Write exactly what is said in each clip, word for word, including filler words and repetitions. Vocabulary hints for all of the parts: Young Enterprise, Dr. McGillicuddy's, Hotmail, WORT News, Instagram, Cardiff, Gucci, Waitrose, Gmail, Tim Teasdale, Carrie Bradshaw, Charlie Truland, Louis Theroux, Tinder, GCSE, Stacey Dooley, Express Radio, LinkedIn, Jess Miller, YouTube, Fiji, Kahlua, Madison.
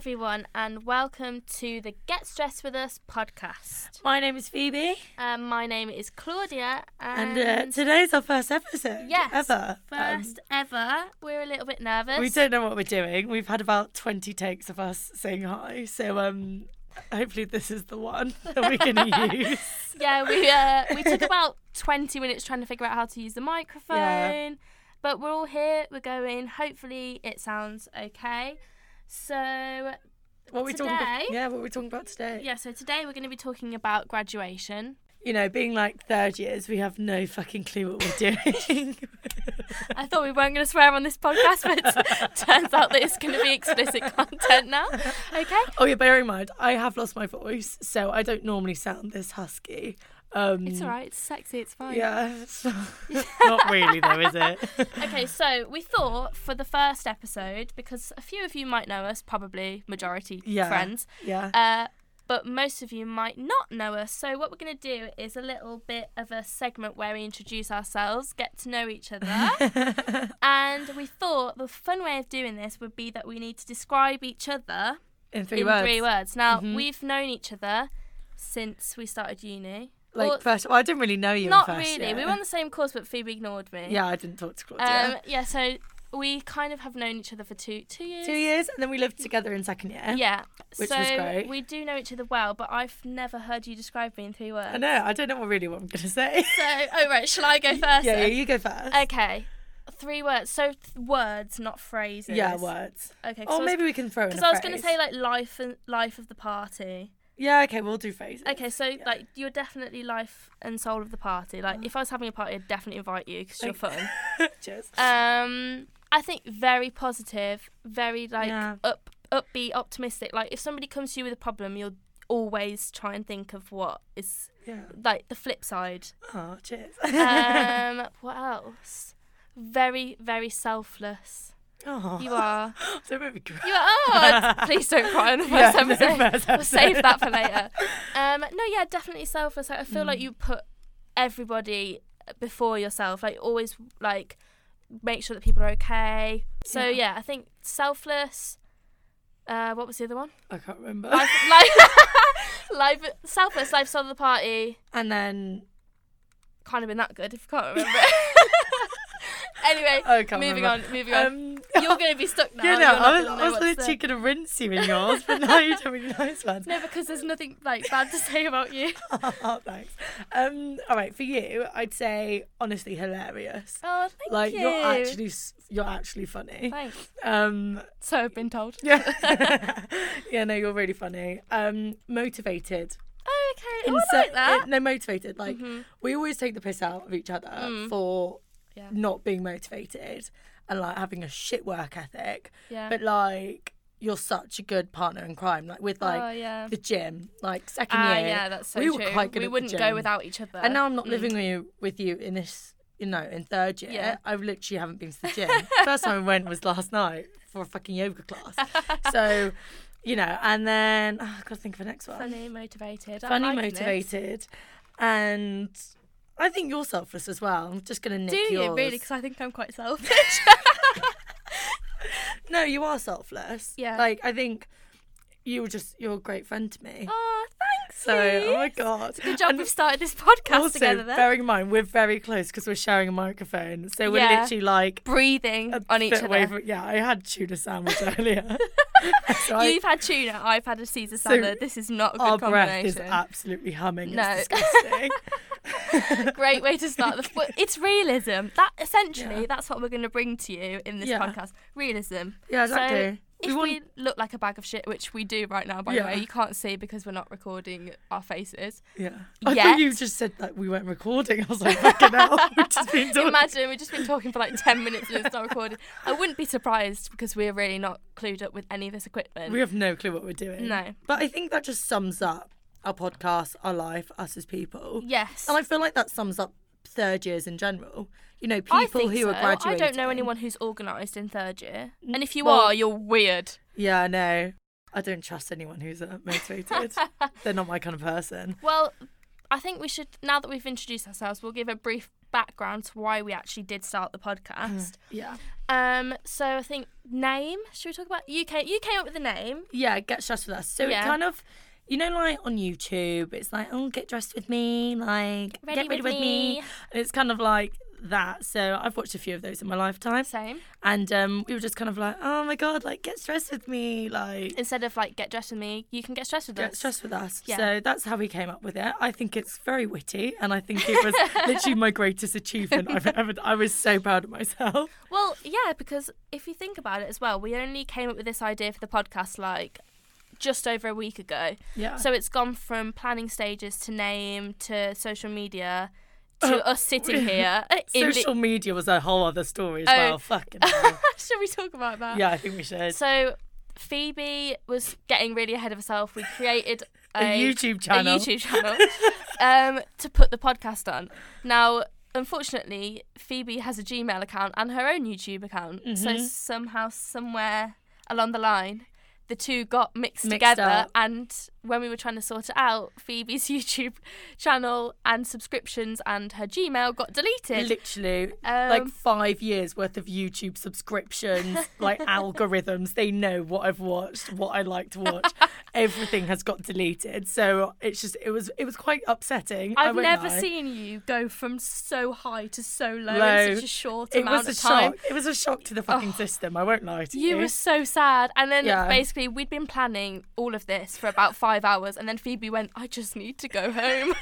everyone, and welcome to the Get Stressed With Us podcast. My name is Phoebe. Um, my name is Claudia. And, and uh, today's our first episode. Yes. Ever. First um, ever. We're a little bit nervous. We don't know what we're doing. We've had about twenty takes of us saying hi, so um, hopefully this is the one that we're going to use. Yeah, we uh, we took about twenty minutes trying to figure out how to use the microphone. Yeah. But we're all here, we're going, hopefully it sounds okay. So, what we today, talking about, yeah, what we're talking about today. Yeah, so today we're going to be talking about graduation. You know, being like third years, we have no fucking clue what we're doing. I thought we weren't going to swear on this podcast, but it turns out that it's going to be explicit content now. Okay. Oh yeah, bear in mind, I have lost my voice, so I don't normally sound this husky. Um, it's all right, it's sexy, it's fine. Yeah, it's not, not really though, is it? Okay, so we thought for the first episode, because a few of you might know us, probably majority yeah, friends, yeah. Uh, but most of you might not know us, so what we're going to do is a little bit of a segment where we introduce ourselves, get to know each other, and we thought the fun way of doing this would be that we need to describe each other in three, in words. three words. Now, mm-hmm. we've known each other since we started uni. Like well, first, well, I didn't really know you. Not in first, really. Yeah. We were on the same course, but Phoebe ignored me. Yeah, I didn't talk to Claudia. Um, yeah, so we kind of have known each other for two two years. Two years, and then we lived together in second year. Yeah, which so was great. We do know each other well, but I've never heard you describe me in three words. I know. I don't know what really what I'm gonna say. So, oh right, shall I go first? yeah, yeah, you go first. Okay. Three words. So th- words, not phrases. Yeah, words. Okay. Or was, maybe we can throw in a phrase. Because I was going to say like life and life of the party. Yeah, okay, we'll do phases. Okay, so, yeah. like, you're definitely life and soul of the party. Like, oh. if I was having a party, I'd definitely invite you because you're fun. Cheers. Um, I think very positive, very, like, yeah. up, upbeat, optimistic. Like, if somebody comes to you with a problem, you'll always try and think of what is, yeah. like, the flip side. Oh, cheers. um, what else? Very, very selfless. Oh. You are. Don't make me cry. You are. Oh, please don't cry on the first yeah, episode. No, first episode. We'll save that for later. Um, no, yeah, definitely selfless. Like, I feel mm. like you put everybody before yourself. Like always, like make sure that people are okay. So yeah, yeah I think selfless. Uh, what was the other one? I can't remember. Life, life, life selfless, life soul of the party, and then can't have been that good if I can't remember. Anyway, oh, moving remember. on, moving on. Um, You're going to be stuck now. Yeah, no, I was, I was literally going to rinse you in yours, but now you don't really nice one. No, because there's nothing like bad to say about you. Oh, thanks. Um, all right, for you, I'd say honestly hilarious. Oh, thank like, you. Like you're actually, you're actually funny. Thanks. Um, so I've been told. Yeah. yeah, no, you're really funny. Um, motivated. Oh, okay. Inse- I like that. No, motivated. Like mm-hmm. we always take the piss out of each other mm. for. Yeah. Not being motivated and like having a shit work ethic, yeah. but like you're such a good partner in crime. Like with like oh, yeah. the gym, like second uh, year, yeah, that's so we were true. quite good. We at wouldn't the gym. go without each other. And now I'm not mm. living with you, with you in this, you know, in third year. Yeah. I literally haven't been to the gym. First time I went was last night for a fucking yoga class. So, you know, and then oh, I've got to think of the next one. Funny, motivated. Funny, like motivated, this. and. I think you're selfless as well. I'm just going to nick yours. Do you yours. really? Because I think I'm quite selfish. No, you are selfless. Yeah. Like, I think you were just, you're a great friend to me. Oh, thanks. So, oh my God. It's a good job and we've started this podcast also, together then. Bearing in mind, we're very close because we're sharing a microphone. So we're yeah. literally like. Breathing on each other. From, yeah, I had tuna sandwich earlier. So You've I, had tuna, I've had a Caesar salad. So this is not a good our combination. Our breath is absolutely humming. No. It's disgusting. Great way to start the f- it's realism that essentially yeah. that's what we're going to bring to you in this yeah. podcast realism yeah exactly. So if we, want... we look like a bag of shit, which we do right now by yeah. the way, you can't see because we're not recording our faces yeah I yet. thought you just said that we weren't recording. I was like fucking hell, we've just been talking. Imagine we've just been talking for like ten minutes and it's not recorded. I wouldn't be surprised because we're really not clued up with any of this equipment. We have no clue what we're doing. No, but I think that just sums up our podcast, our life, us as people. Yes. And I feel like that sums up third years in general. You know, people who so. are graduating. I don't know anyone who's organised in third year. And if you well, are, you're weird. Yeah, I know. I don't trust anyone who's uh, motivated. They're not my kind of person. Well, I think we should, now that we've introduced ourselves, we'll give a brief background to why we actually did start the podcast. Yeah. Um. So I think name. Should we talk about you? Came, you came up with the name. Yeah, Get Dressed With Us. So yeah. It kind of, you know, like on YouTube, it's like, oh, get dressed with me, like ready get ready with, with me. me, and it's kind of like that. So I've watched a few of those in my lifetime. Same. And um, we were just kind of like, oh my god, like get dressed with me, like instead of like get dressed with me, you can get dressed with us. Get dressed with us. Yeah. So that's how we came up with it. I think it's very witty, and I think it was literally my greatest achievement I've ever. I was so proud of myself. Well, yeah, because if you think about it as well, we only came up with this idea for the podcast like just over a week ago. Yeah. So it's gone from planning stages to name to social media. To us sitting here. Social the... media was a whole other story as oh. well. Fucking hell. Should we talk about that? Yeah, I think we should. So Phoebe was getting really ahead of herself. We created a, a YouTube channel, a YouTube channel um, to put the podcast on. Now, unfortunately, Phoebe has a Gmail account and her own YouTube account. Mm-hmm. So somehow, somewhere along the line, the two got mixed, mixed together up. And when we were trying to sort it out, Phoebe's YouTube channel and subscriptions and her Gmail got deleted. Literally, um, like five years worth of YouTube subscriptions, like algorithms. They know what I've watched, what I like to watch. Everything has got deleted. So it's just, it was it was quite upsetting. I've never lie. seen you go from so high to so low, low. in such a short it amount was a of time. Shock. It was a shock to the fucking oh, system, I won't lie to you. You were so sad. And then yeah. basically, we'd been planning all of this for about five hours and then Phoebe went, I just need to go home.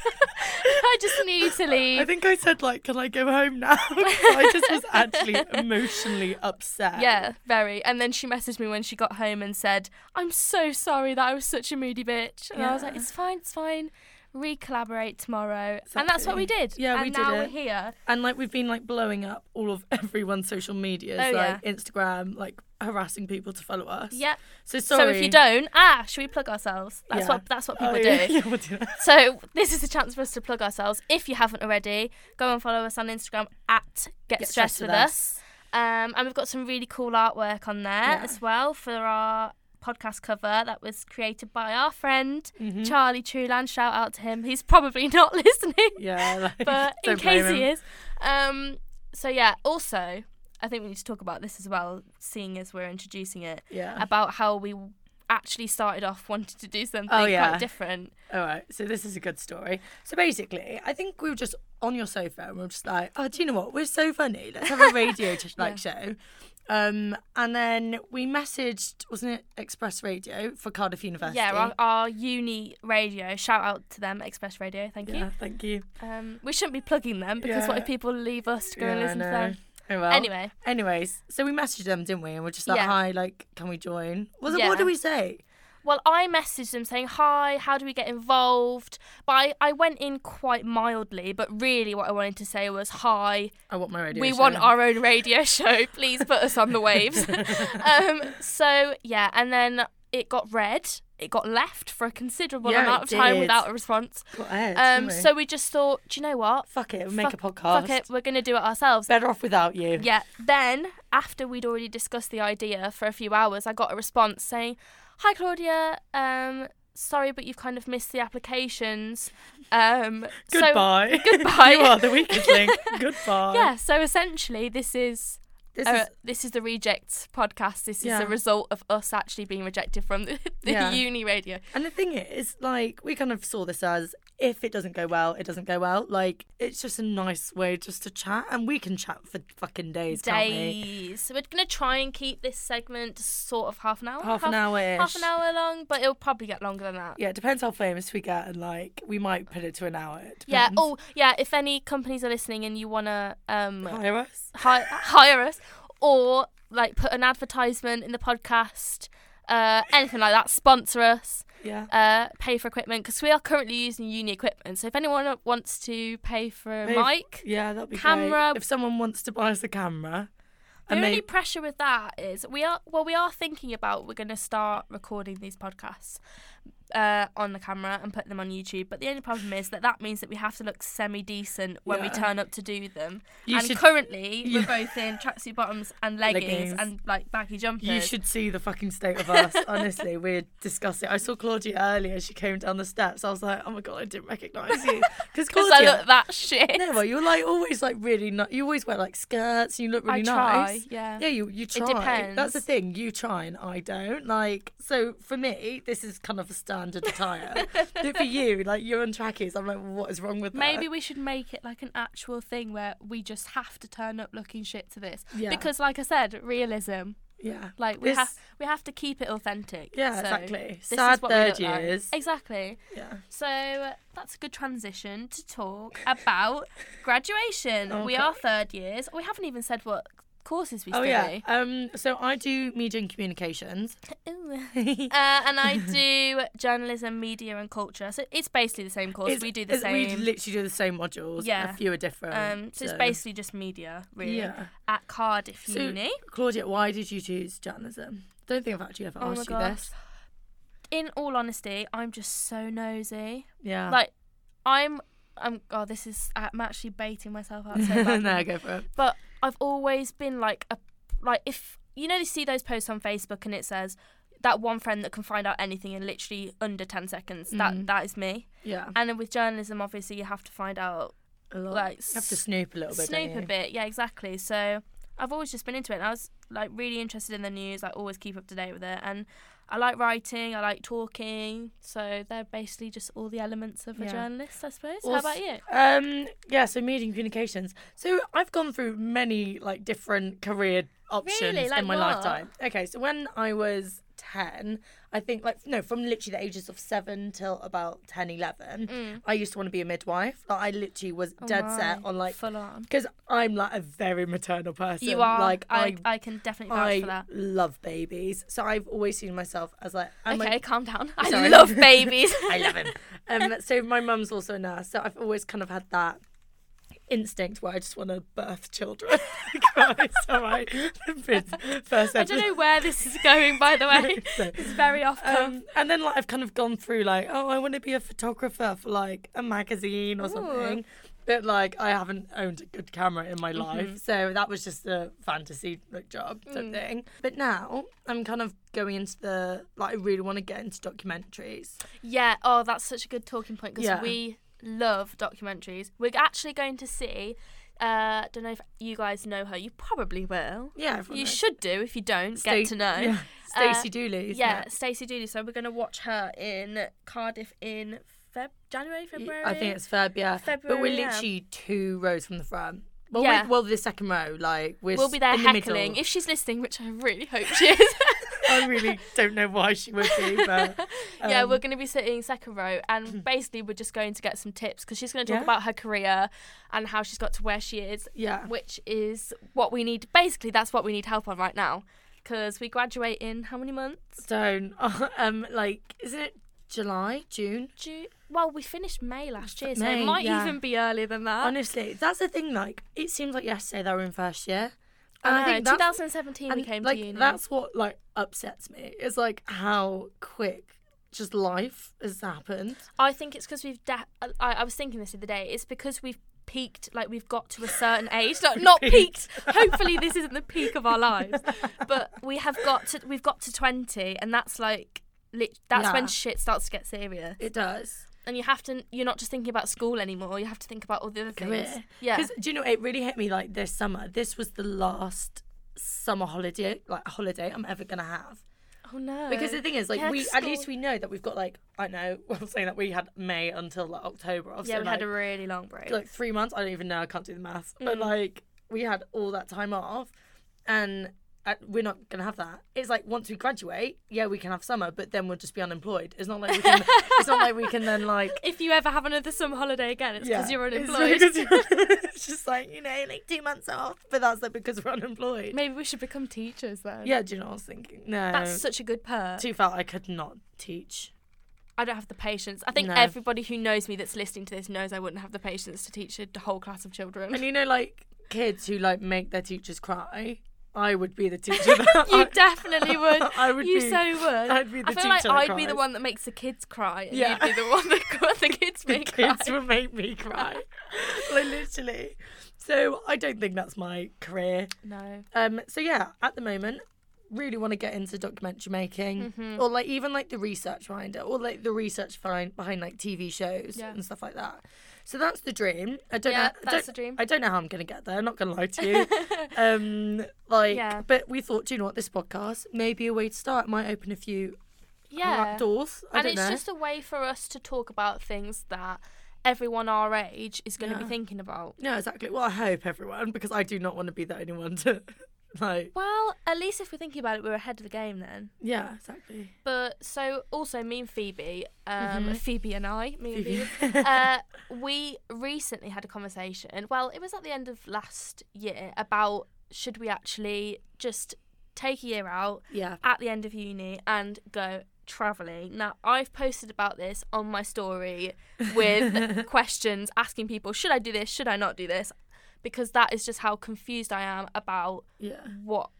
I just need to leave. I think I said, like, can I go home now? I just was actually emotionally upset. Yeah, very. And then she messaged me when she got home and said, I'm so sorry that I was such a moody bitch. And yeah. I was like, it's fine, it's fine. Re-collaborate tomorrow. Exactly. And that's what we did. Yeah, and we did it. And now we're here. And, like, we've been, like, blowing up all of everyone's social medias. Oh, like, yeah. Instagram, like, harassing people to follow us. Yeah. So sorry. So if you don't, ah, should we plug ourselves? That's yeah. what that's what people oh, yeah. do. Yeah, we'll do that. So this is a chance for us to plug ourselves. If you haven't already, go and follow us on Instagram at Get, Get Stressed With Us. Um, and we've got some really cool artwork on there yeah. as well for our podcast cover that was created by our friend mm-hmm. Charlie Truland. Shout out to him. He's probably not listening. Yeah. Like, but in case him. he is. Um. So yeah. Also, I think we need to talk about this as well, seeing as we're introducing it. Yeah. About how we actually started off wanting to do something oh, yeah. quite different. All right. So this is a good story. So basically, I think we were just on your sofa and we were just like, oh, do you know what? We're so funny. Let's have a radio like yeah. show. Um, and then we messaged, wasn't it, Express Radio for Cardiff University? Yeah, our, our uni radio. Shout out to them, Express Radio. Thank yeah, you. Yeah, thank you. Um, we shouldn't be plugging them because yeah. what if people leave us to go yeah, and listen to them? Oh, well. Anyway. Anyways, so we messaged them, didn't we? And we're just like, yeah. hi, like, can we join? Was it, yeah. What do we say? Well, I messaged them saying, hi, how do we get involved? But I, I went in quite mildly, but really what I wanted to say was, hi. I want my radio we show. We want our own radio show. Please put us on the waves. um, so, yeah, and then it got read. It got left for a considerable yeah, amount of time did. without a response. Got ahead, um, we? So we just thought, do you know what? Fuck it, we'll make fuck, a podcast. Fuck it, we're going to do it ourselves. Better off without you. Yeah. Then, after we'd already discussed the idea for a few hours, I got a response saying, hi, Claudia, um, sorry, but you've kind of missed the applications. Um, goodbye. So, goodbye. You are the weakest link. Goodbye. Yeah, so essentially this is... This, uh, is, this is the Rejects podcast. This yeah. is the result of us actually being rejected from the, the yeah. uni radio. And the thing is, like, we kind of saw this as if it doesn't go well, it doesn't go well. Like, it's just a nice way just to chat. And we can chat for fucking days, can't we? Days. So we're going to try and keep this segment sort of half an hour. Half, half an hour-ish. Half an hour long, but it'll probably get longer than that. Yeah, it depends how famous we get. And, like, we might put it to an hour. Yeah. Oh, yeah. If any companies are listening and you want to... Um, hire us. Hi- hire us. Or, like, put an advertisement in the podcast, uh, anything like that. Sponsor us. Yeah. Uh, pay for equipment, because we are currently using uni equipment. So if anyone wants to pay for a pay mic, yeah, that'd be camera. Great. If someone wants to buy us a camera, The and only they... pressure with that is we are well we are thinking about we're going to start recording these podcasts uh, on the camera and putting them on YouTube, but the only problem is that that means that we have to look semi-decent when yeah. we turn up to do them. You and should... currently yeah. we're both in tracksuit bottoms and leggings, leggings and like baggy jumpers. You should see the fucking state of us. Honestly, we're disgusting. I saw Claudia earlier. She came down the steps. I was like, oh my god, I didn't recognise you because Claudia I look that shit. No, well, you're like always like really nice. You always wear like skirts. You look really I nice. Try. Yeah, yeah, you you try. It depends. That's the thing. You try and I don't. Like, so for me, this is kind of a standard attire. But for you, like, you're on trackies. I'm like, well, what is wrong with that? Maybe we should make it like an actual thing where we just have to turn up looking shit to this. Yeah. Because, like I said, realism. Yeah. Like we this... have we have to keep it authentic. Yeah, so exactly. This Sad is what third we look years. Like. Exactly. Yeah. So uh, that's a good transition to talk about graduation. Oh, we God. are third years. We haven't even said what. Courses we study. Oh yeah. Um. So I do media and communications. uh, and I do journalism, media, and culture. So it's basically the same course. It's, we do the same. We literally do the same modules. Yeah. A few are different. Um. So, so. It's basically just media, really. Yeah. At Cardiff so, Uni. Claudia, why did you choose journalism? Don't think I've actually ever oh asked you this. In all honesty, I'm just so nosy. Yeah. Like, I'm. I'm. Oh, this is. I'm actually baiting myself out so bad. No, go for it. But. I've always been like a like if you know you see those posts on Facebook and it says that one friend that can find out anything in literally under ten seconds. Mm. That that is me. Yeah. And then with journalism, obviously, you have to find out a lot. Like, you have to snoop a little bit. Snoop a bit, yeah, exactly. So I've always just been into it. And I was like really interested in the news. I always keep up to date with it, and I like writing. I like talking. So they're basically just all the elements of a yeah. journalist, I suppose. Also, how about you? Um, yeah. So media and communications. So I've gone through many like different career options really? Like in my what? lifetime. Okay. So when I was ten, I think like no, from literally the ages of seven till about ten, eleven, mm. I used to want to be a midwife. Like I literally was oh dead right. set on like full on because I'm like a very maternal person. You are. Like I, I, I can definitely vouch I for that. I love babies, so I've always seen myself. As like, okay, like, calm down. I sorry. love babies. I love him. Um, so my mum's also a nurse, so I've always kind of had that instinct where I just want to birth children. Guys, all right. First I don't know where this is going, by the way. So, it's very off. Um, and then like I've kind of gone through like, oh, I want to be a photographer for like a magazine or Ooh. something. But like I haven't owned a good camera in my life, mm-hmm. so that was just a fantasy like job mm. type thing. But now I'm kind of going into the like I really want to get into documentaries. Yeah, oh that's such a good talking point because yeah. we love documentaries. We're actually going to see. I uh, don't know if you guys know her. You probably will. Yeah, you knows. should do. If you don't, Sta- get to know. Yeah. Stacey uh, Dooley. Isn't yeah, it? Stacey Dooley. So we're going to watch her in Cardiff in. Feb- January, February? I think it's Feb, yeah. February, but we're literally yeah. two rows from the front. Well, yeah. well, the second row, like, we're we'll be there in heckling. The middle. If she's listening, which I really hope she is. I really don't know why she would be, but... Um, yeah, we're going to be sitting second row, and basically we're just going to get some tips, because she's going to talk yeah. about her career and how she's got to where she is, yeah. which is what we need. Basically, that's what we need help on right now, because we graduate in how many months? So, um, like, isn't it... July, June. June. Well, we finished May last year, so May, it might yeah. even be earlier than that. Honestly, that's the thing. Like, it seems like yesterday they were in first year. And I, I think know, twenty seventeen we came like, to uni. That's what like upsets me. It's like how quick just life has happened. I think it's because we've. De- I, I was thinking this the other day. It's because we've peaked. Like we've got to a certain age. Like, not peaked. Hopefully, this isn't the peak of our lives. But we have got to. We've got to twenty, and that's like. That's yeah. when shit starts to get serious. It does. And you have to, you're not just thinking about school anymore, you have to think about all the other Career. things. Yeah. Because, do you know, it really hit me like this summer. This was the last summer holiday, like holiday I'm ever going to have. Oh no. Because the thing is, like, yeah, we school. at least we know that we've got, like, I know, I'm saying that we had May until, like, October. Obviously, yeah, we like, had a really long break. Like, three months, I don't even know, I can't do the maths. Mm. But, like, we had all that time off. And... we're not going to have that. It's like once we graduate, yeah, we can have summer, but then we'll just be unemployed. It's not like we can, it's not like we can then like... If you ever have another summer holiday again, it's because yeah, you're unemployed. It's, you're, it's just like, you know, like two months off, but that's like because we're unemployed. Maybe we should become teachers then. Yeah, do you know what I was thinking? No. That's such a good perk. Too far, I could not teach. I don't have the patience. I think no. everybody who knows me that's listening to this knows I wouldn't have the patience to teach a whole class of children. And you know, like kids who like make their teachers cry... I would be the teacher. That you I, definitely would. I would. You be, so would. I'd be the I feel teacher like I'd cries. Be the one that makes the kids cry. And yeah. You'd be the one that the kids the make kids cry. Kids will make me cry. Like literally. So I don't think that's my career. No. Um. So yeah, at the moment, really want to get into documentary making, mm-hmm. or like even like the research behind it, or like the research behind behind like T V shows yeah. and stuff like that. So that's the dream. I don't yeah, know. That's the dream. I don't know how I'm going to get there. I'm not going to lie to you. um, like, yeah. But we thought, do you know what? This podcast may be a way to start. It might open a few yeah. doors. I and don't it's know. Just a way for us to talk about things that everyone our age is going to yeah. be thinking about. No, exactly. Well, I hope everyone, because I do not want to be the only one to... Like, well, at least if we're thinking about it, we're ahead of the game then. Yeah, exactly. But so also me and Phoebe, um, mm-hmm. Phoebe and I, me and Phoebe, Phoebe uh, we recently had a conversation. Well, it was at the end of last year about should we actually just take a year out yeah. at the end of uni and go travelling. Now, I've posted about this on my story with questions asking people, should I do this? Should I not do this? Because that is just how confused I am about yeah. what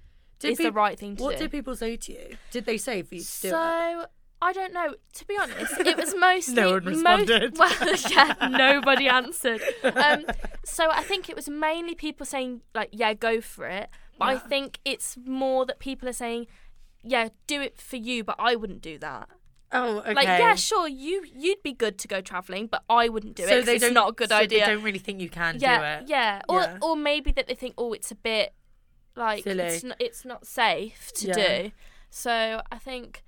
did is pe- the right thing to what do. What did people say to you? Did they say for you to so, do it? So, I don't know. To be honest, it was mostly... No one responded. Most, well, yeah, nobody answered. Um, so I think it was mainly people saying, like, yeah, go for it. But yeah. I think it's more that people are saying, yeah, do it for you, but I wouldn't do that. Oh, okay. Like, yeah, sure, you, you'd be good to go travelling, but I wouldn't do it because so it's not a good so idea. So they don't really think you can yeah, do it. Yeah, or yeah. or maybe that they think, oh, it's a bit, like, it's not, it's not safe to yeah. do. So I think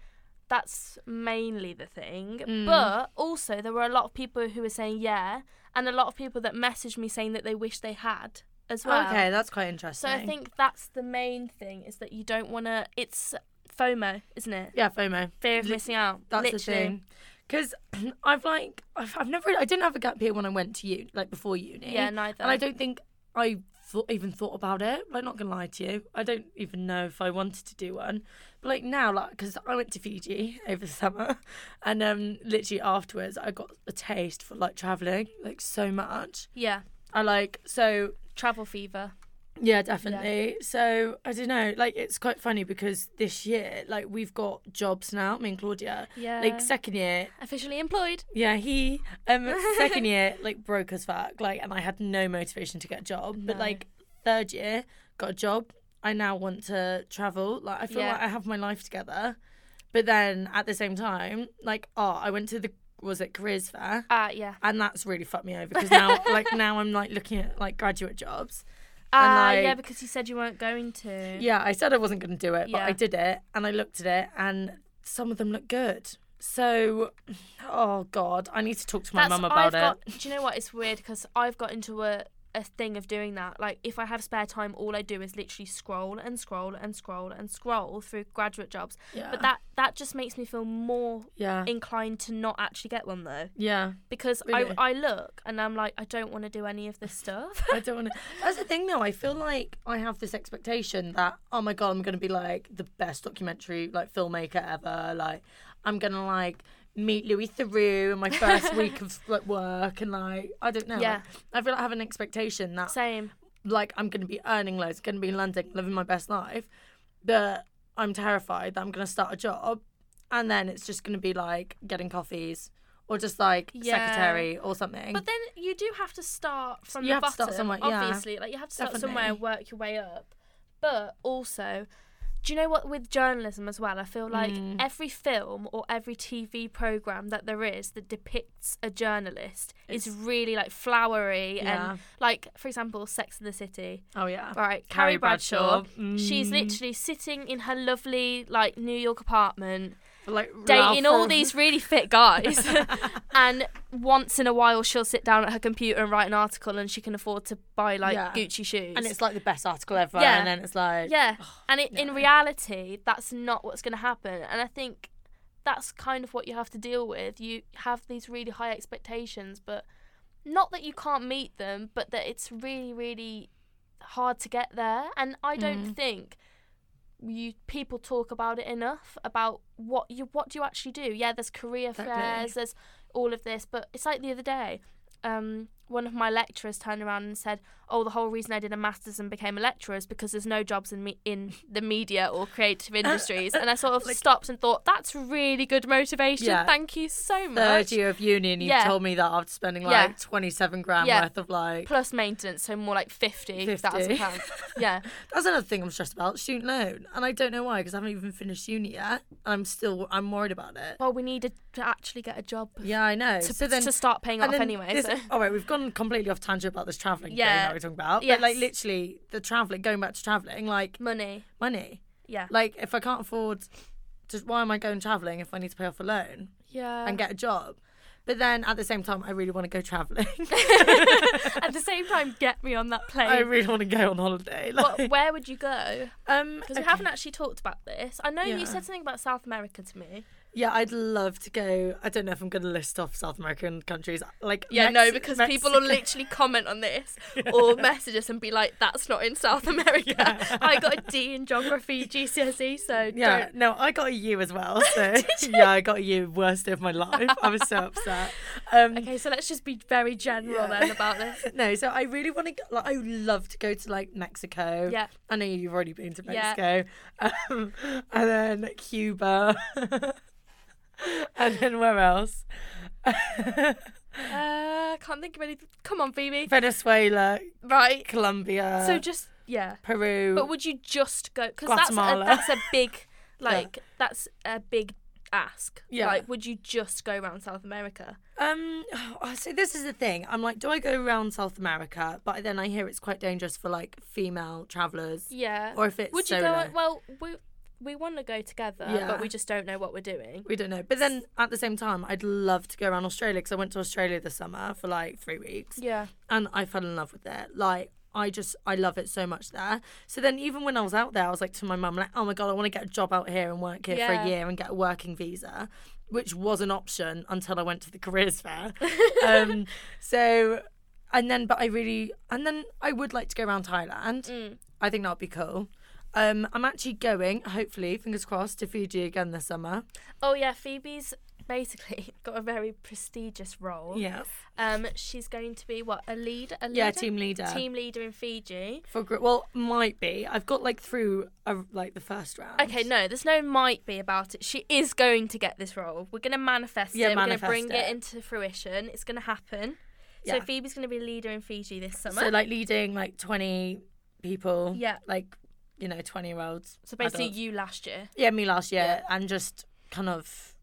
that's mainly the thing. Mm. But also there were a lot of people who were saying yeah, and a lot of people that messaged me saying that they wish they had as well. Okay, that's quite interesting. So I think that's the main thing, is that you don't want to... It's... FOMO, isn't it? Yeah, FOMO. Fear of missing out. That's Literally. the thing. Because I've like, I've, I've never, I didn't have a gap year when I went to uni, like before uni. Yeah, neither. And I don't think I thought, even thought about it. I'm like, not going to lie to you. I don't even know if I wanted to do one. But like now, like, because I went to Fiji over the summer and um, literally afterwards I got a taste for like travelling, like so much. Yeah. I like, so. Travel fever. Yeah, definitely. Yeah. So, I don't know, like, it's quite funny because this year, like, we've got jobs now, me and Claudia. Yeah. Like, second year. Officially employed. Yeah, he, um, second year, like, broke as fuck, like, and I had no motivation to get a job. No. But, like, third year, got a job. I now want to travel. Like, I feel yeah. like I have my life together. But then, at the same time, like, oh, I went to the... was it careers fair? Ah, uh, yeah. And that's really fucked me over because now, like, now I'm, like, looking at, like, graduate jobs. Ah, uh, like, yeah, because you said you weren't going to. Yeah, I said I wasn't going to do it, yeah. but I did it, and I looked at it, and some of them look good. So, oh, God, I need to talk to my That's, mum about I've it. Got, do you know what? It's weird, because I've got into a, a thing of doing that. Like, if I have spare time, all I do is literally scroll and scroll and scroll and scroll through graduate jobs. Yeah. But that, that just makes me feel more yeah. inclined to not actually get one, though. Yeah. Because really. I, I look and I'm like, I don't want to do any of this stuff. I don't want to. That's the thing, though. I feel like I have this expectation that, oh, my God, I'm going to be, like, the best documentary, like, filmmaker ever. Like, I'm going to, like... meet Louis Theroux in my first week of like, work and like I don't know yeah. like, I feel like I have an expectation that same like I'm going to be earning loads, going to be in London living my best life, but I'm terrified that I'm going to start a job and then it's just going to be like getting coffees or just like yeah. secretary or something. But then you do have to start from you the bottom start somewhere, obviously yeah. like you have to start Definitely. somewhere and work your way up. But also, do you know what, with journalism as well, I feel like mm. every film or every T V programme that there is that depicts a journalist it's, is really, like, flowery yeah. and, like, for example, Sex and the City. Oh, yeah. Right, Carrie Bradshaw. Bradshaw. Mm. She's literally sitting in her lovely, like, New York apartment, like dating all these really fit guys. And once in a while, she'll sit down at her computer and write an article and she can afford to buy, like, yeah. Gucci shoes. And it's, like, the best article ever. Yeah. And then it's like... Yeah. Oh, and it, no. in reality, that's not what's going to happen. And I think that's kind of what you have to deal with. You have these really high expectations, but not that you can't meet them, but that it's really, really hard to get there. And I don't mm. think... you people talk about it enough about what you what do you actually do. Yeah, there's career fairs, there's all of this, but it's like the other day um one of my lecturers turned around and said, oh, the whole reason I did a master's and became a lecturer is because there's no jobs in me- in the media or creative industries. And I sort of like, stopped and thought, that's really good motivation. Yeah. Thank you so much. Third year of uni and you've yeah. told me that after spending like yeah. twenty-seven grand yeah. worth of like... Plus maintenance, so more like fifty thousand pounds. Yeah. That's another thing I'm stressed about, student loan. And I don't know why, because I haven't even finished uni yet. I'm still, I'm worried about it. Well, we need to actually get a job. Yeah, I know. To, so then, to start paying off anyway. This, so. All right, we've gone completely off tangent about this travelling yeah. thing. Talking about yes. But like literally the travelling going back to travelling like money money yeah like if I can't afford to, why am I going travelling if I need to pay off a loan yeah and get a job? But then at the same time I really want to go travelling. At the same time, get me on that plane. I really want to go on holiday. Like, what, where would you go? Um because okay. we haven't actually talked about this. I know yeah. you said something about South America to me. Yeah, I'd love to go. I don't know if I'm going to list off South American countries. Like, yeah, Mex- no, because Mexico. People will literally comment on this yeah. or message us and be like, that's not in South America. Yeah. I got a D in geography, G C S E, so yeah, don't. No, I got a U as well. So yeah, I got a U, worst day of my life. I was so upset. Um, okay, so let's just be very general yeah. then about this. No, so I really want to go, like, I would love to go to like Mexico. Yeah. I know you've already been to Mexico. Yeah. Um, and then Cuba. And then where else? I uh, can't think of any. Come on, Phoebe. Venezuela. Right. Colombia. So just, yeah. Peru. But would you just go? Because that's, that's a big, like, yeah. that's a big ask. Yeah. Like, would you just go around South America? Um. So this is the thing. I'm like, do I go around South America? But then I hear it's quite dangerous for, like, female travellers. Yeah. Or if it's Would solo. you go, well, we... We want to go together, yeah. but we just don't know what we're doing. We don't know. But then, at the same time, I'd love to go around Australia, because I went to Australia this summer for, like, three weeks. Yeah. And I fell in love with it. Like, I just, I love it so much there. So then, even when I was out there, I was like to my mum, like, oh, my God, I want to get a job out here and work here yeah. for a year and get a working visa, which was an option until I went to the careers fair. um, so, and then, but I really, and then I would like to go around Thailand. Mm. I think that would be cool. Um, I'm actually going, hopefully, fingers crossed, to Fiji again this summer. Oh, yeah, Phoebe's basically got a very prestigious role. Yes. Um, she's going to be, what, a lead? A leader? Yeah, team leader. Team leader in Fiji. For group, well, might be. I've got, like, through, a, like, the first round. Okay, no, there's no might be about it. She is going to get this role. We're going to manifest yeah, it. Manifest We're going to bring it. it into fruition. It's going to happen. Yeah. So Phoebe's going to be a leader in Fiji this summer. So, like, leading, like, twenty people. Yeah. Like... you know, twenty-year-olds. So basically adults. You last year. Yeah, me last year. Yeah. And just kind of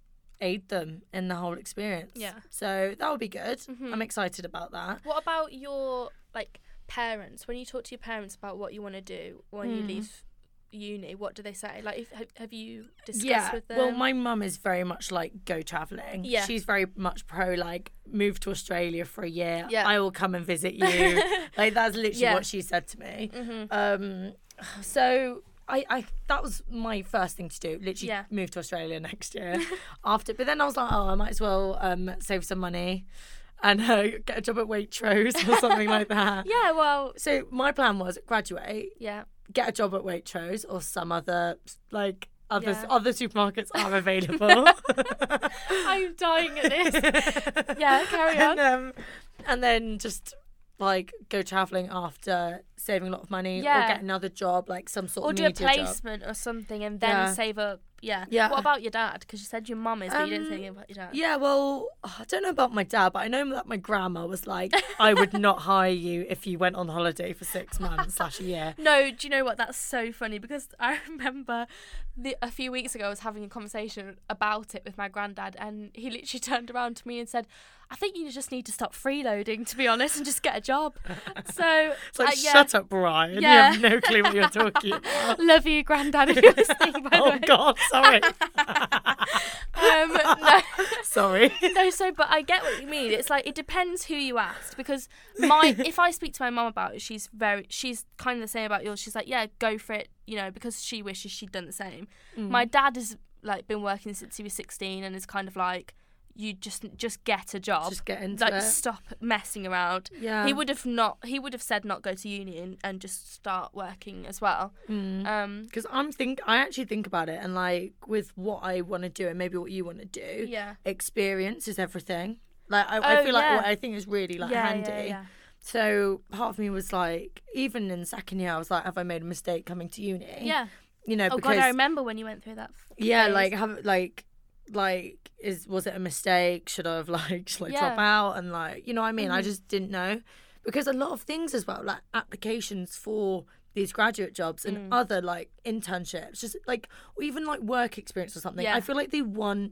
aid them in the whole experience. Yeah. So that would be good. Mm-hmm. I'm excited about that. What about your, like, parents? When you talk to your parents about what you want to do when mm. you leave uni, what do they say? Like, if, have, have you discussed yeah. with them? Well, my mum is very much, like, go travelling. Yeah. She's very much pro, like, move to Australia for a year. Yeah. I will come and visit you. Like, that's literally yeah. what she said to me. Mm-hmm. Um... So I, I that was my first thing to do, literally yeah. move to Australia next year after. But then I was like, oh, I might as well um, save some money and uh, get a job at Waitrose or something like that. Yeah, well. So my plan was graduate, yeah, get a job at Waitrose or some other, like, other, yeah. other supermarkets are available. I'm dying at this. Yeah, carry on. And, um, and then just... like go travelling after saving a lot of money yeah. or get another job, like some sort or of media job. Or do a placement job. Or something and then yeah. save up. Yeah. yeah. What about your dad? Because you said your mum is, but um, you didn't think about your dad. Yeah, well, I don't know about my dad, but I know that my grandma was like, I would not hire you if you went on holiday for six months slash a year. No, do you know what? That's so funny because I remember the, a few weeks ago I was having a conversation about it with my granddad and he literally turned around to me and said, I think you just need to stop freeloading, to be honest, and just get a job. So it's like, uh, yeah. shut up, Brian. Yeah. You have no clue what you're talking about. Love you, Granddad, if you're listening, by the way. Oh, God, sorry. um, no. Sorry. No, so, but I get what you mean. It's like, it depends who you ask, because my if I speak to my mum about it, she's very, she's kind of the same about yours. She's like, yeah, go for it, you know, because she wishes she'd done the same. Mm. My dad has, like, been working since he was sixteen and is kind of like, you just just get a job. Just get into like, it. Stop messing around. Yeah. He would have not. He would have said not go to uni and, and just start working as well. Mm. Um, 'cause I'm think I actually think about it and like with what I want to do and maybe what you want to do. Yeah. Experience is everything. Like I, oh, I feel yeah. like what I think is really like yeah, handy. Yeah, yeah. So part of me was like, even in second year, I was like, have I made a mistake coming to uni? Yeah. You know, oh because, God, I remember when you went through that. Phase. Yeah, like have like like is was it a mistake? Should I have like should I yeah. drop out and like you know what I mean? Mm-hmm. I just didn't know. Because a lot of things as well, like applications for these graduate jobs and mm. other like internships, just like or even like work experience or something. Yeah. I feel like they want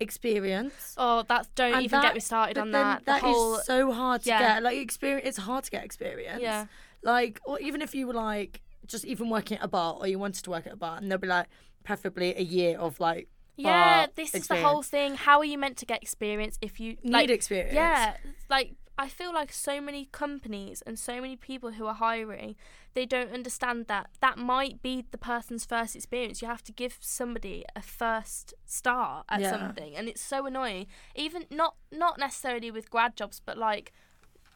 experience. Oh, that's don't and even that, get me started on that. That the whole, is so hard to yeah. get. Like experience, it's hard to get experience. Yeah. Like, or even if you were like just even working at a bar, or you wanted to work at a bar, and they'll be like preferably a year of like. Yeah, bar this experience. Is the whole thing. How are you meant to get experience if you like, need experience? Yeah, like. I feel like so many companies and so many people who are hiring, they don't understand that. That might be the person's first experience. You have to give somebody a first start at yeah. something. And it's so annoying. Even not, not necessarily with grad jobs, but like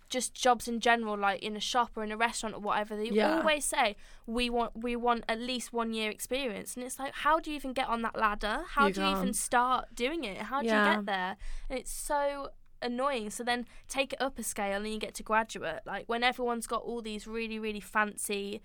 just jobs in general, like in a shop or in a restaurant or whatever. They yeah. always say, we want we want at least one year experience. And it's like, how do you even get on that ladder? How you do can't. you even start doing it? How do yeah. you get there? And it's so... annoying. So then take it up a scale and you get to graduate, like when everyone's got all these really really fancy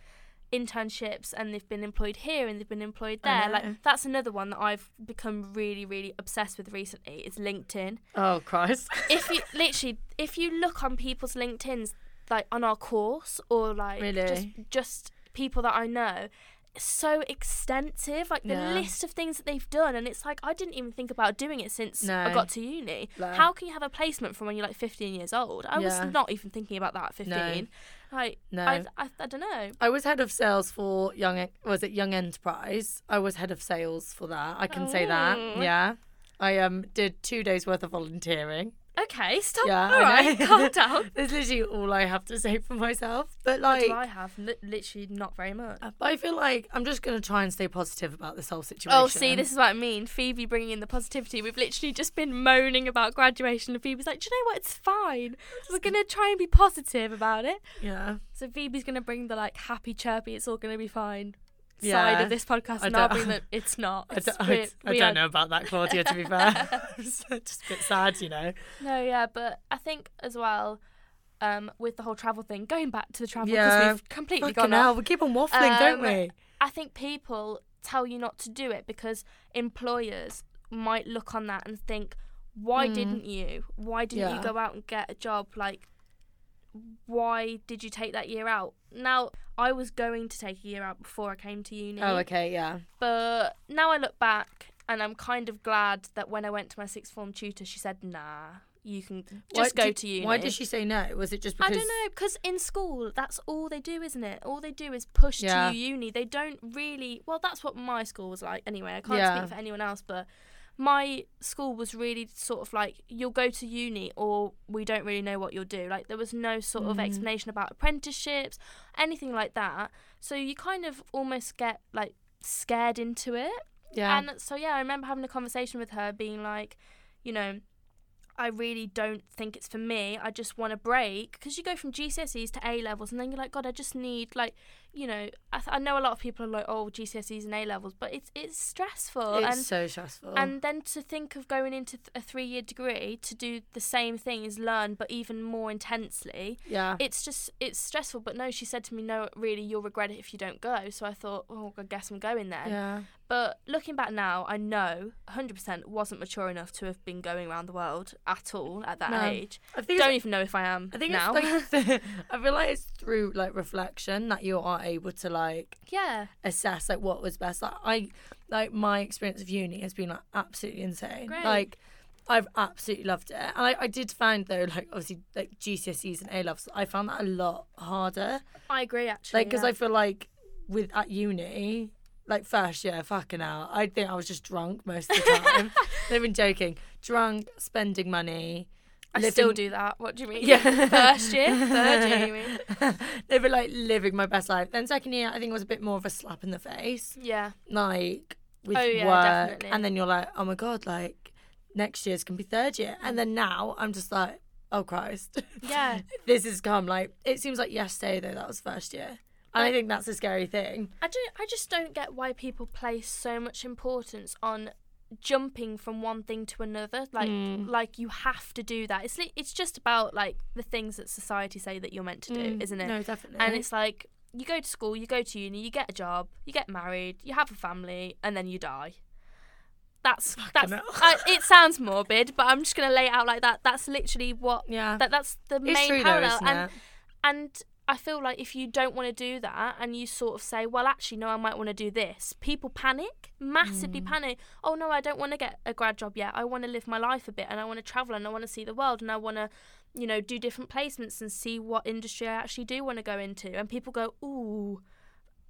internships and they've been employed here and they've been employed there. Like that's another one that I've become really really obsessed with recently is LinkedIn. Oh Christ. If you literally if you look on people's LinkedIns, like on our course or like really? just just people that I know, so extensive, like the yeah. list of things that they've done, and it's like I didn't even think about doing it since no. I got to uni. Like, how can you have a placement from when you're like fifteen years old? I yeah. was not even thinking about that at fifteen. No. Like no, I, I, I don't know. I was head of sales for Young was it Young Enterprise. I was head of sales for that. I can oh. say that. Yeah, I um did two days worth of volunteering. Okay, stop. Yeah, all right, calm down. That's literally all I have to say for myself. But like, what do I have? L- literally not very much. But I feel like I'm just going to try and stay positive about this whole situation. Oh, see, this is what I mean. Phoebe bringing in the positivity. We've literally just been moaning about graduation, and Phoebe's like, do you know what? It's fine. We're going to try and be positive about it. Yeah. So Phoebe's going to bring the like happy, chirpy, it's all going to be fine yeah. side of this podcast, and I'll bring that it's not. It's, I don't, I, I we don't are... know about that, Claudia, to be fair. It's just a bit sad, you know. No, yeah, but I think as well, um, with the whole travel thing, going back to the travel, because yeah. we've completely Fucking gone off. We keep on waffling, um, don't we? I think people tell you not to do it because employers might look on that and think, why mm. didn't you? Why didn't yeah. you go out and get a job? Like, why did you take that year out? Now, I was going to take a year out before I came to uni. Oh, okay, yeah. But now I look back and I'm kind of glad that when I went to my sixth form tutor, she said, nah, you can just why go did, to uni. Why did she say no? Was it just because... I don't know, because in school, that's all they do, isn't it? All they do is push yeah. to uni. They don't really... Well, that's what my school was like anyway. I can't yeah. speak for anyone else, but... my school was really sort of like, you'll go to uni or we don't really know what you'll do. Like, there was no sort mm. of explanation about apprenticeships, anything like that. So you kind of almost get, like, scared into it. Yeah. And so, yeah, I remember having a conversation with her being like, you know, I really don't think it's for me. I just want a break. Because you go from G C S Es to A-levels and then you're like, God, I just need, like, you know, I, th- I know a lot of people are like, oh, G C S Es and A-levels, but it's it's stressful. It's and, so stressful. And then to think of going into th- a three-year degree to do the same thing is learn, but even more intensely. Yeah. It's just, it's stressful. But no, she said to me, no, really, you'll regret it if you don't go. So I thought, oh, I guess I'm going then. Yeah. But looking back now, I know one hundred percent wasn't mature enough to have been going around the world at all at that no. age. I think don't even know if I am I think now. It's like, I feel like it's through like reflection that you are able to like yeah assess like what was best. Like I like my experience of uni has been like absolutely insane. Great. Like I've absolutely loved it, and I, I did find though like obviously like G C S Es and A-levels, I found that a lot harder. I agree actually. Like because yeah. I feel like with at uni. Like, first year, fucking hell. I think I was just drunk most of the time. They've been joking. Drunk, spending money. I living... still do that. What do you mean? Yeah. First year? Third year, you mean? They were, like, living my best life. Then second year, I think it was a bit more of a slap in the face. Yeah. Like, with oh, yeah, work. Definitely. And then you're like, oh, my God, like, next year's going to be third year. And then now I'm just like, oh, Christ. Yeah. This has come. Like, it seems like yesterday, though, that was first year. And I think that's a scary thing. I, do, I just don't get why people place so much importance on jumping from one thing to another, like mm. like you have to do that. It's li- it's just about like the things that society say that you're meant to do, mm. isn't it? No, definitely. And it's like you go to school, you go to uni, you get a job, you get married, you have a family, and then you die. That's that's. I, it sounds morbid, but I'm just gonna lay it out like that. That's literally what. Yeah. That that's the it's main true parallel, though, isn't and it? and. I feel like if you don't want to do that and you sort of say, well, actually, no, I might want to do this, people panic, massively mm. panic. Oh, no, I don't want to get a grad job yet. I want to live my life a bit, and I want to travel, and I want to see the world, and I want to, you know, do different placements and see what industry I actually do want to go into. And people go, ooh,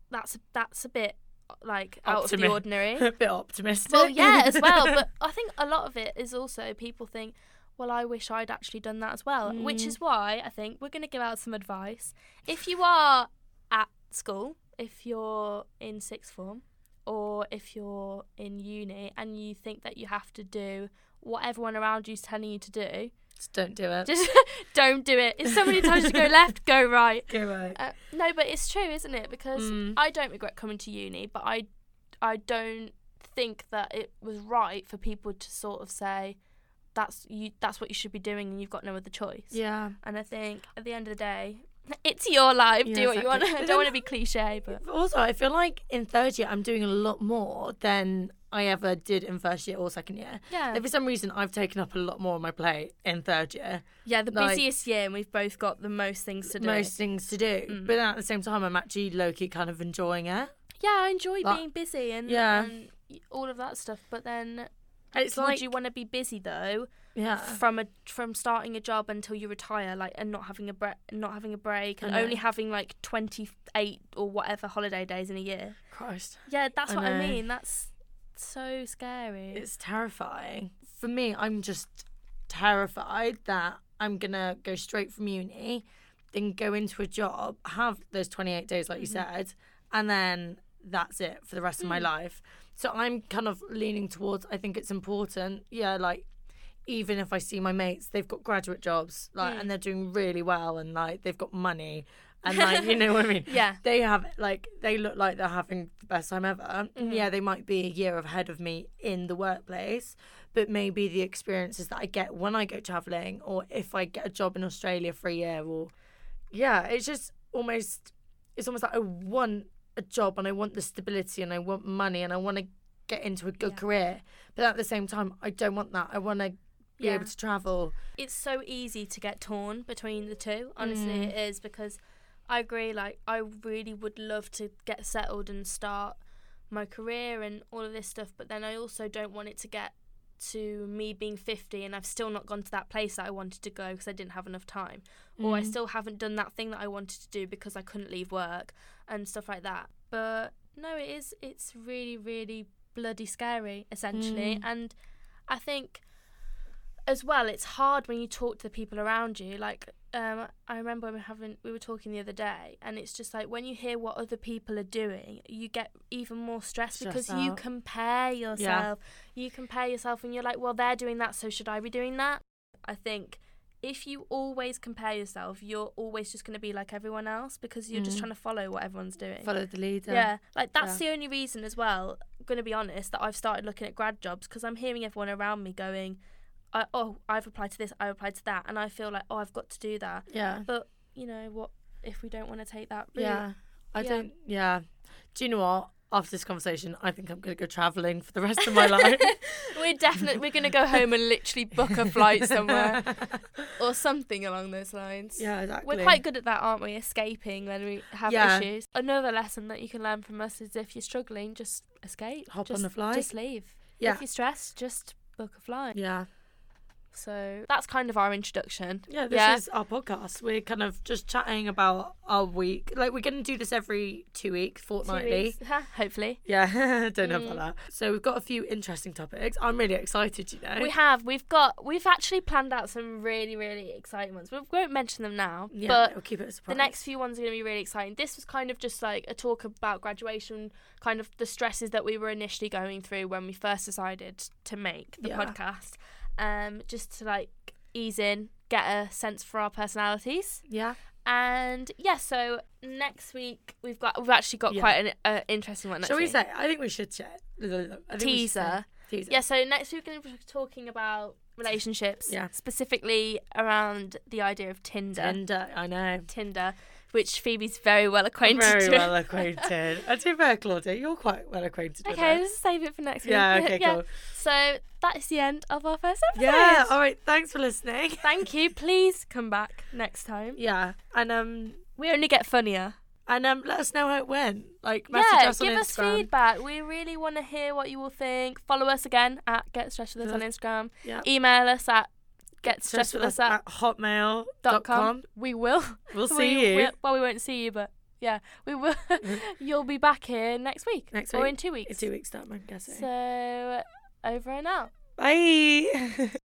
that's, that's a bit, like, Optimi- out of the ordinary. A bit optimistic. Well, yeah, as well. But I think a lot of it is also people think, well, I wish I'd actually done that as well, mm. which is why I think we're going to give out some advice. If you are at school, if you're in sixth form, or if you're in uni and you think that you have to do what everyone around you is telling you to do, just don't do it. Just don't do it. If somebody tells you to go left, go right. Go right. Uh, no, but it's true, isn't it? Because mm. I don't regret coming to uni, but I, I don't think that it was right for people to sort of say, that's you that's what you should be doing and you've got no other choice. Yeah. And I think at the end of the day, it's your life. Yeah, do what exactly. you want. I don't want to be cliche, but also I feel like in third year I'm doing a lot more than I ever did in first year or second year. Yeah. Like for some reason I've taken up a lot more on my plate in third year. Yeah, the like, busiest year, and we've both got the most things to do. Most things to do. Mm. But then at the same time I'm actually low key kind of enjoying it. Yeah, I enjoy like, being busy and, yeah. and all of that stuff. But then it's would like, you want to be busy though? Yeah. From a from starting a job until you retire, like, and not having a break, not having a break, and only having like twenty eight or whatever holiday days in a year. Christ. Yeah, that's I what know. I mean. That's so scary. It's terrifying. For me, I'm just terrified that I'm gonna go straight from uni, then go into a job, have those twenty eight days, like mm-hmm. you said, and then that's it for the rest mm. of my life. So I'm kind of leaning towards, I think it's important, yeah, like, even if I see my mates, they've got graduate jobs, like, mm. and they're doing really well, and, like, they've got money, and, like, you know what I mean? Yeah. They have, like, they look like they're having the best time ever. Mm-hmm. Yeah, they might be a year ahead of me in the workplace, but maybe the experiences that I get when I go travelling, or if I get a job in Australia for a year, or, yeah, it's just almost, it's almost like I want a job and I want the stability and I want money and I want to get into a good yeah. career, but at the same time I don't want that. I want to be yeah. able to travel. It's so easy to get torn between the two, honestly. mm. It is, because I agree, like, I really would love to get settled and start my career and all of this stuff, but then I also don't want it to get to me being fifty and I've still not gone to that place that I wanted to go because I didn't have enough time, mm. or I still haven't done that thing that I wanted to do because I couldn't leave work and stuff like that. But no, it is it's really, really bloody scary, essentially. mm. And I think as well it's hard when you talk to the people around you, like, um I remember when we were having we were talking the other day, and it's just like when you hear what other people are doing you get even more stressed Stress because out. you compare yourself yeah. you compare yourself and you're like, well, they're doing that, so should I be doing that? I think if you always compare yourself, you're always just going to be like everyone else because you're mm. just trying to follow what everyone's doing, follow the leader. Yeah, like that's yeah. the only reason as well, I'm going to be honest, that I've started looking at grad jobs, because I'm hearing everyone around me going, I, oh, I've applied to this, I've applied to that, and I feel like, oh, I've got to do that. Yeah. But, you know, what if we don't want to take that route? Yeah. I yeah. don't, yeah. Do you know what? After this conversation, I think I'm going to go travelling for the rest of my life. We're definitely, we're going to go home and literally book a flight somewhere or something along those lines. Yeah, exactly. We're quite good at that, aren't we? Escaping when we have yeah. issues. Another lesson that you can learn from us is if you're struggling, just escape. Hop just, on a flight. Just leave. Yeah. If you're stressed, just book a flight. Yeah. So that's kind of our introduction. Yeah, this yeah. is our podcast. We're kind of just chatting about our week. Like, we're going to do this every two weeks, fortnightly. Two weeks. Hopefully. Yeah, don't know mm. about that. So we've got a few interesting topics. I'm really excited, you know. We have. We've got, we've actually planned out some really, really exciting ones. We won't mention them now. Yeah, but we'll keep it a surprise. The next few ones are going to be really exciting. This was kind of just like a talk about graduation, kind of the stresses that we were initially going through when we first decided to make the yeah. podcast. Um, just to like ease in, get a sense for our personalities. Yeah. And yeah, so next week we've got we've actually got yeah. quite an uh, interesting one. Shall we say? I think we should share. I think teaser. We should say. Please. Yeah, so next we're going to be talking about relationships, yeah, specifically around the idea of Tinder. Tinder, I know. Tinder, which Phoebe's very well acquainted very with. Very well acquainted. And to be fair, Claudia, you're quite well acquainted with it. Okay, let's save it for next week. Yeah, okay, yeah. Cool. So that is the end of our first episode. Yeah, all right, thanks for listening. Thank you. Please come back next time. Yeah, and um, we only get funnier. And um, let us know how it went. Like, message yeah, us on Instagram. Yeah, give us feedback. We really want to hear what you all think. Follow us again at Get Stressed With Us on Instagram. Yep. Email us at Get Stressed With Us at, at hotmail dot com. We will. We'll see we, you. We, well, we won't see you, but yeah, we will. You'll be back here next week. Next week. Or in two weeks. In two weeks, that I'm guessing. So, over and out. Bye.